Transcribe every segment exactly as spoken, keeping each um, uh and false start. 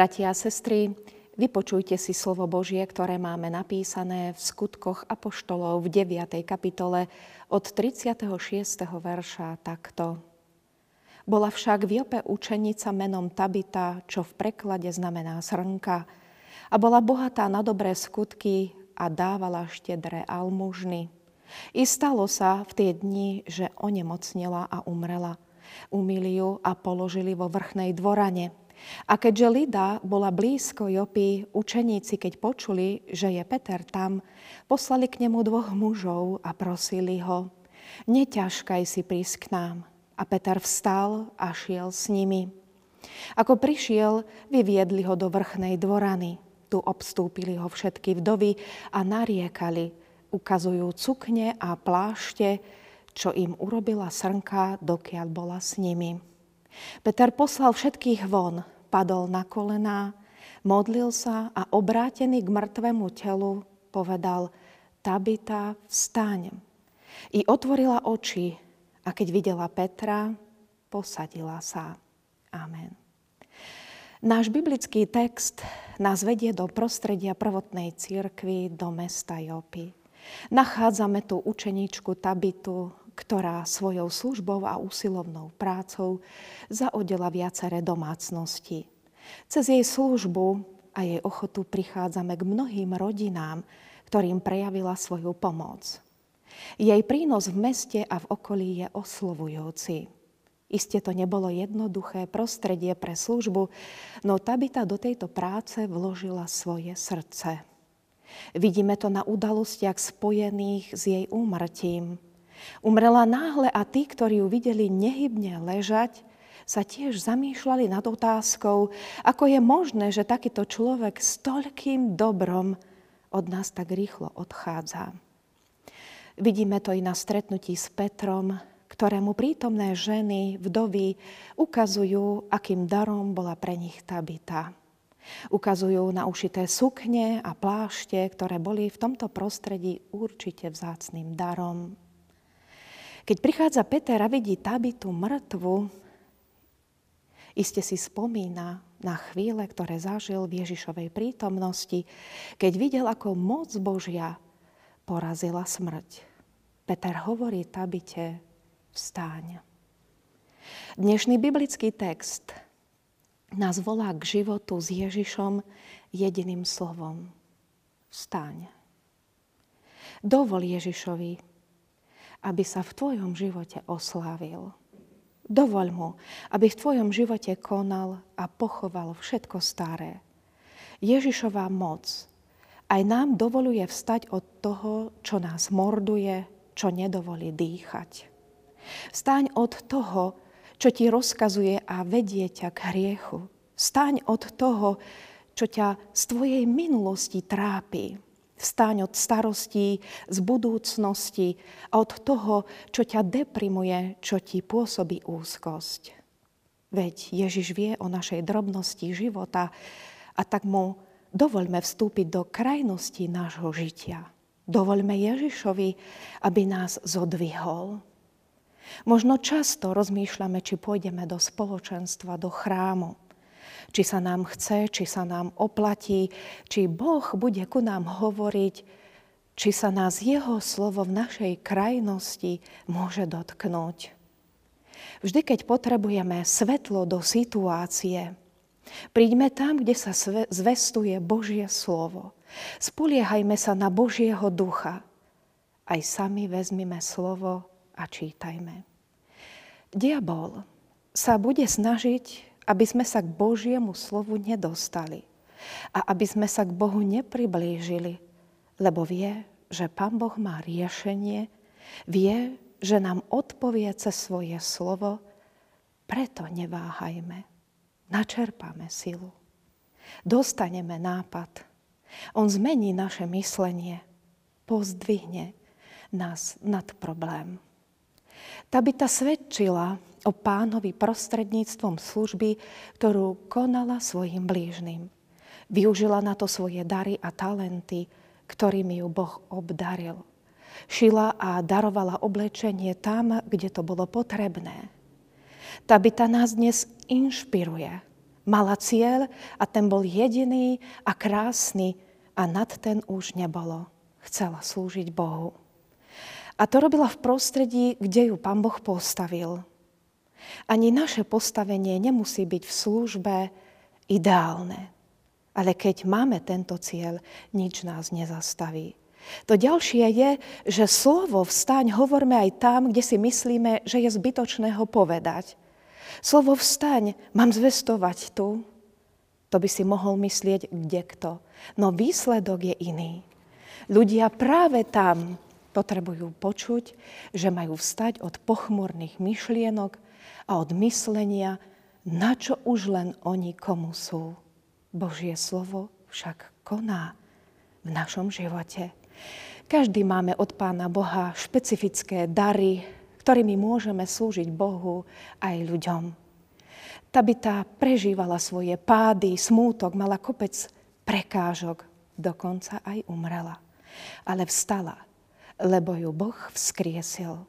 Bratia a sestry, vypočujte si slovo Božie, ktoré máme napísané v Skutkoch Apoštolov v deviatej kapitole od tridsiateho šiesteho verša takto. Bola však v Jope učenica menom Tabita, čo v preklade znamená srnka, a bola bohatá na dobré skutky a dávala štedré almužny. I stalo sa v tie dni, že onemocnila a umrela. Umýli ju a položili vo vrchnej dvorane. A keďže Lida bola blízko Jopy, učeníci, keď počuli, že je Peter tam, poslali k nemu dvoch mužov a prosili ho, neťažkaj si prísť k nám. A Peter vstal a šiel s nimi. Ako prišiel, vyviedli ho do vrchnej dvorany. Tu obstúpili ho všetky vdovy a nariekali, ukazujú cukne a plášte, čo im urobila srnka, dokiaľ bola s nimi. Peter poslal všetkých von, padol na kolená, modlil sa a obrátený k mŕtvemu telu povedal, Tabita, vstaň. I otvorila oči a keď videla Petra, posadila sa. Amen. Náš biblický text nás vedie do prostredia prvotnej cirkvi, do mesta Jopy. Nachádzame tu učeníčku Tabitu, ktorá svojou službou a úsilovnou prácou zaodela viaceré domácnosti. Cez jej službu a jej ochotu prichádzame k mnohým rodinám, ktorým prejavila svoju pomoc. Jej prínos v meste a v okolí je oslovujúci. Isté to nebolo jednoduché prostredie pre službu, no Tabita do tejto práce vložila svoje srdce. Vidíme to na udalostiach spojených s jej úmrtím. Umrela náhle a tí, ktorí ju videli nehybne ležať, sa tiež zamýšľali nad otázkou, ako je možné, že takýto človek s toľkým dobrom od nás tak rýchlo odchádza. Vidíme to i na stretnutí s Petrom, ktorému prítomné ženy, vdovy ukazujú, akým darom bola pre nich Tabita. Ukazujú na ušité sukne a plášte, ktoré boli v tomto prostredí určite vzácnym darom. Keď prichádza Peter a vidí Tabitu mŕtvu, iste si spomína na chvíle, ktoré zažil v Ježišovej prítomnosti, keď videl, ako moc Božia porazila smrť. Peter hovorí Tabite, vstaň. Dnešný biblický text nás volá k životu s Ježišom jediným slovom. Vstaň. Dovol Ježišovi, aby sa v tvojom živote oslávil. Dovoľ mu, aby v tvojom živote konal a pochoval všetko staré. Ježišová moc aj nám dovoluje vstať od toho, čo nás morduje, čo nedovolí dýchať. Vstaň od toho, čo ti rozkazuje a vedie ťa k hriechu. Vstaň od toho, čo ťa z tvojej minulosti trápi. Vstaň od starostí, z budúcnosti a od toho, čo ťa deprimuje, čo ti pôsobí úzkosť. Veď Ježiš vie o našej drobnosti života a tak mu dovoľme vstúpiť do krajnosti nášho žitia. Dovoľme Ježišovi, aby nás zodvihol. Možno často rozmýšľame, či pôjdeme do spoločenstva, do chrámu. Či sa nám chce, či sa nám oplatí, či Boh bude ku nám hovoriť, či sa nás jeho slovo v našej krajnosti môže dotknúť. Vždy, keď potrebujeme svetlo do situácie, príďme tam, kde sa zvestuje Božie slovo. Spoliehajme sa na Božieho ducha. Aj sami vezmime slovo a čítajme. Diabol sa bude snažiť, aby sme sa k Božiemu slovu nedostali a aby sme sa k Bohu nepriblížili, lebo vie, že Pán Boh má riešenie, vie, že nám odpovie cez svoje slovo, preto neváhajme, načerpáme silu. Dostaneme nápad, on zmení naše myslenie, pozdvihne nás nad problém. Tabita svedčila o Pánovi prostredníctvom služby, ktorú konala svojim blížnym. Využila na to svoje dary a talenty, ktorými ju Boh obdaril. Šila a darovala oblečenie tam, kde to bolo potrebné. Tabita nás dnes inšpiruje, Mala cieľ a ten bol jediný a krásny a nad ten už nebolo. Chcela slúžiť Bohu. A to robila v prostredí, kde ju Pán Boh postavil. Ani naše postavenie nemusí byť v službe ideálne. Ale keď máme tento cieľ, nič nás nezastaví. To ďalšie je, že slovo vstaň hovorme aj tam, kde si myslíme, že je zbytočné ho povedať. Slovo vstaň mám zvestovať tu. To by si mohol myslieť kdekto. No výsledok je iný. Ľudia práve tam potrebujú počuť, že majú vstať od pochmurných myšlienok a od myslenia, na čo už len oni komu sú. Božie slovo však koná v našom živote. Každý máme od Pána Boha špecifické dary, ktorými môžeme slúžiť Bohu aj ľuďom. Tabita prežívala svoje pády, smútok, mala kopec prekážok, dokonca aj umrela. Ale vstala, lebo ju Boh vzkriesil.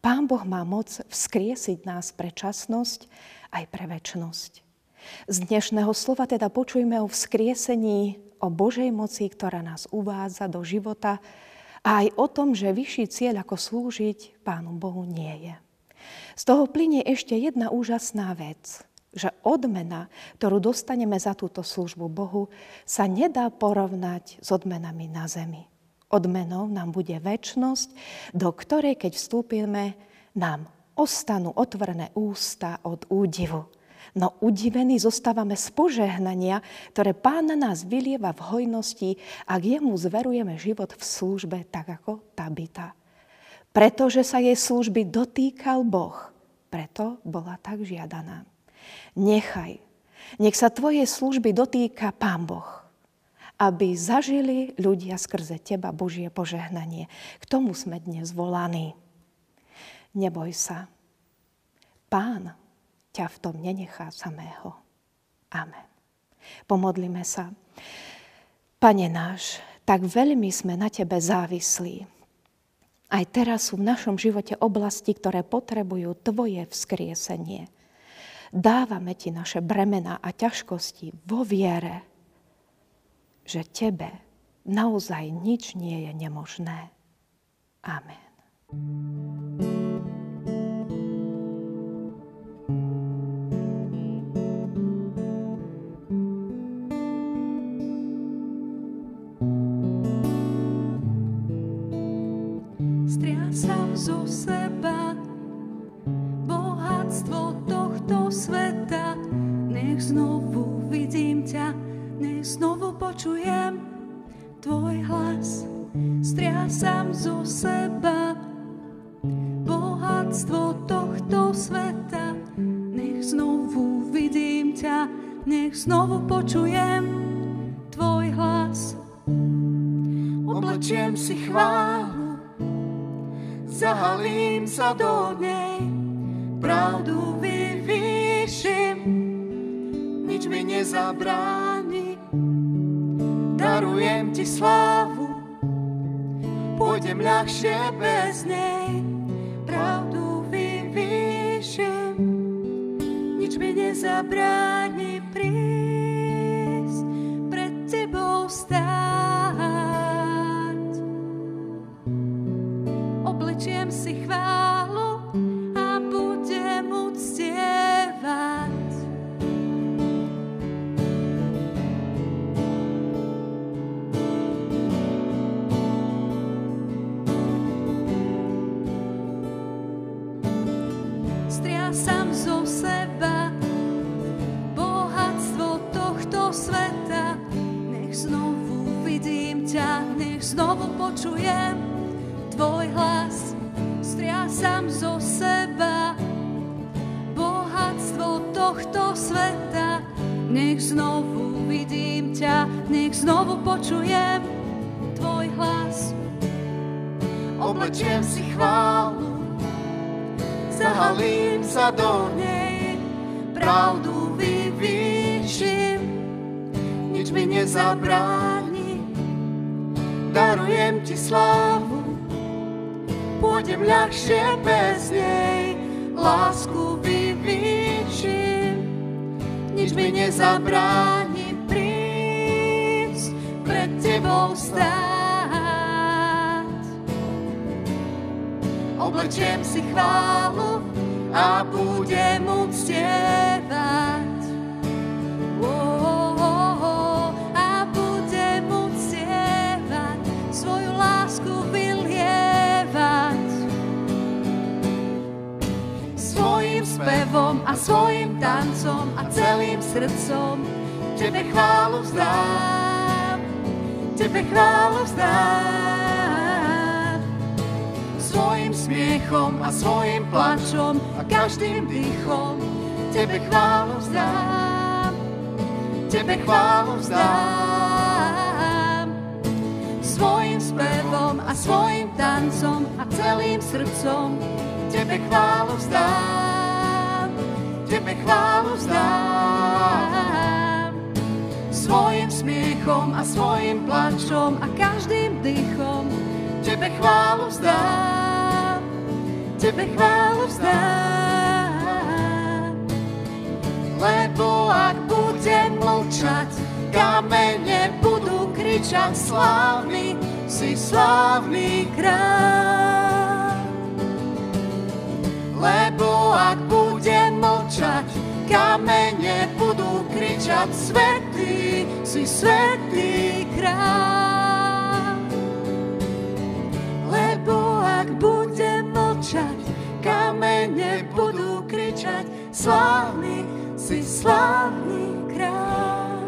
Pán Boh má moc vzkriesiť nás pre časnosť aj pre večnosť. Z dnešného slova teda počujme o vzkriesení, o Božej moci, ktorá nás uvádza do života a aj o tom, že vyšší cieľ, ako slúžiť Pánu Bohu, nie je. Z toho plynie ešte jedna úžasná vec, že odmena, ktorú dostaneme za túto službu Bohu, sa nedá porovnať s odmenami na zemi. Odmenou nám bude večnosť, do ktorej, keď vstúpime, nám ostanú otvorené ústa od údivu. No udivení zostávame z požehnania, ktoré Pán na nás vylieva v hojnosti, ak jemu zverujeme život v službe, tak ako Tabita. Pretože sa jej služby dotýkal Boh, preto bola tak žiadaná. Nechaj, nech sa tvojej služby dotýka Pán Boh, aby zažili ľudia skrze teba Božie požehnanie. K tomu sme dnes volaní. Neboj sa. Pán ťa v tom nenechá samého. Amen. Pomodlíme sa. Pane náš, tak veľmi sme na Tebe závislí. Aj teraz sú v našom živote oblasti, ktoré potrebujú Tvoje vzkriesenie. Dávame Ti naše bremená a ťažkosti vo viere, že Tebe naozaj nič nie je nemožné. Amen. Striasam zo seba bohatstvo tohto sveta. Nech znovu vidím ťa, nech znovu počujem tvoj hlas. Striasam zo seba bohatstvo tohto sveta. Nech znovu vidím ťa, nech znovu počujem tvoj hlas. Oblečiem si chválu, zahalím sa do nej, pravdu vyvýšim, nič mi nezabráni. Darujem ti slávu, pôjdem ľahšie bez nej, pravdu vyvýšim, nič mi nezabráni prísť pred tebou stáť. Oblečiem si chválu a budem uctievať. Striasam zo seba bohatstvo tohto sveta. Nech znovu vidím ťa, nech znovu počujem tvoj hlas. Striasam zo seba bohatstvo tohto sveta. Nech znovu vidím ťa, nech znovu počujem tvoj hlas. Oblečiem si chválu, zahalím sa do nej, pravdu vyvýšim, nič mi nezabráni. Darujem ti slávu, pôjdem ľahšie bez nej, lásku vyvýšim, nič nič mi nezabráni prísť pred tebou stáť. Oblečiem si chválu a budem uctievať. Spevom a svojim tancom a celým srdcom Tebe chválu vzdám, Tebe chválu vzdám. Svojim smiechom a svojim plačom a každým dýchom Tebe chválu vzdám, Tebe chválu vzdám. Svojim spevom a svojim tancom a celým srdcom Tebe chválu vzdám, Tebe chválu vzdám. Svojim smiechom a svojim plačom a každým dýchom Tebe chválu vzdám, Tebe chválu vzdám. Lebo ak budem mlčať, kamene budú kričať, slávny si, slávny kráľ. Lebo ak budem mlčať, kamene budú kričať, svätý si, svätý kráľ. Lebo ak budem mlčať, kamene budú kričať, slávny si, slávny kráľ.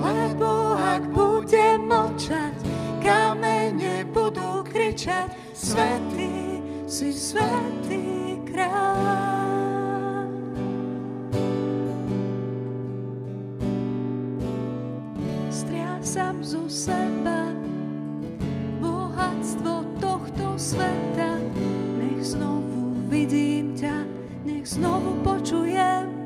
Lebo ak budem mlčať, kamene budú kričať, svätý si, svätý kráľ. Striasam zo seba bohatstvo tohto sveta. Nech znovu vidím ťa, nech znovu počujem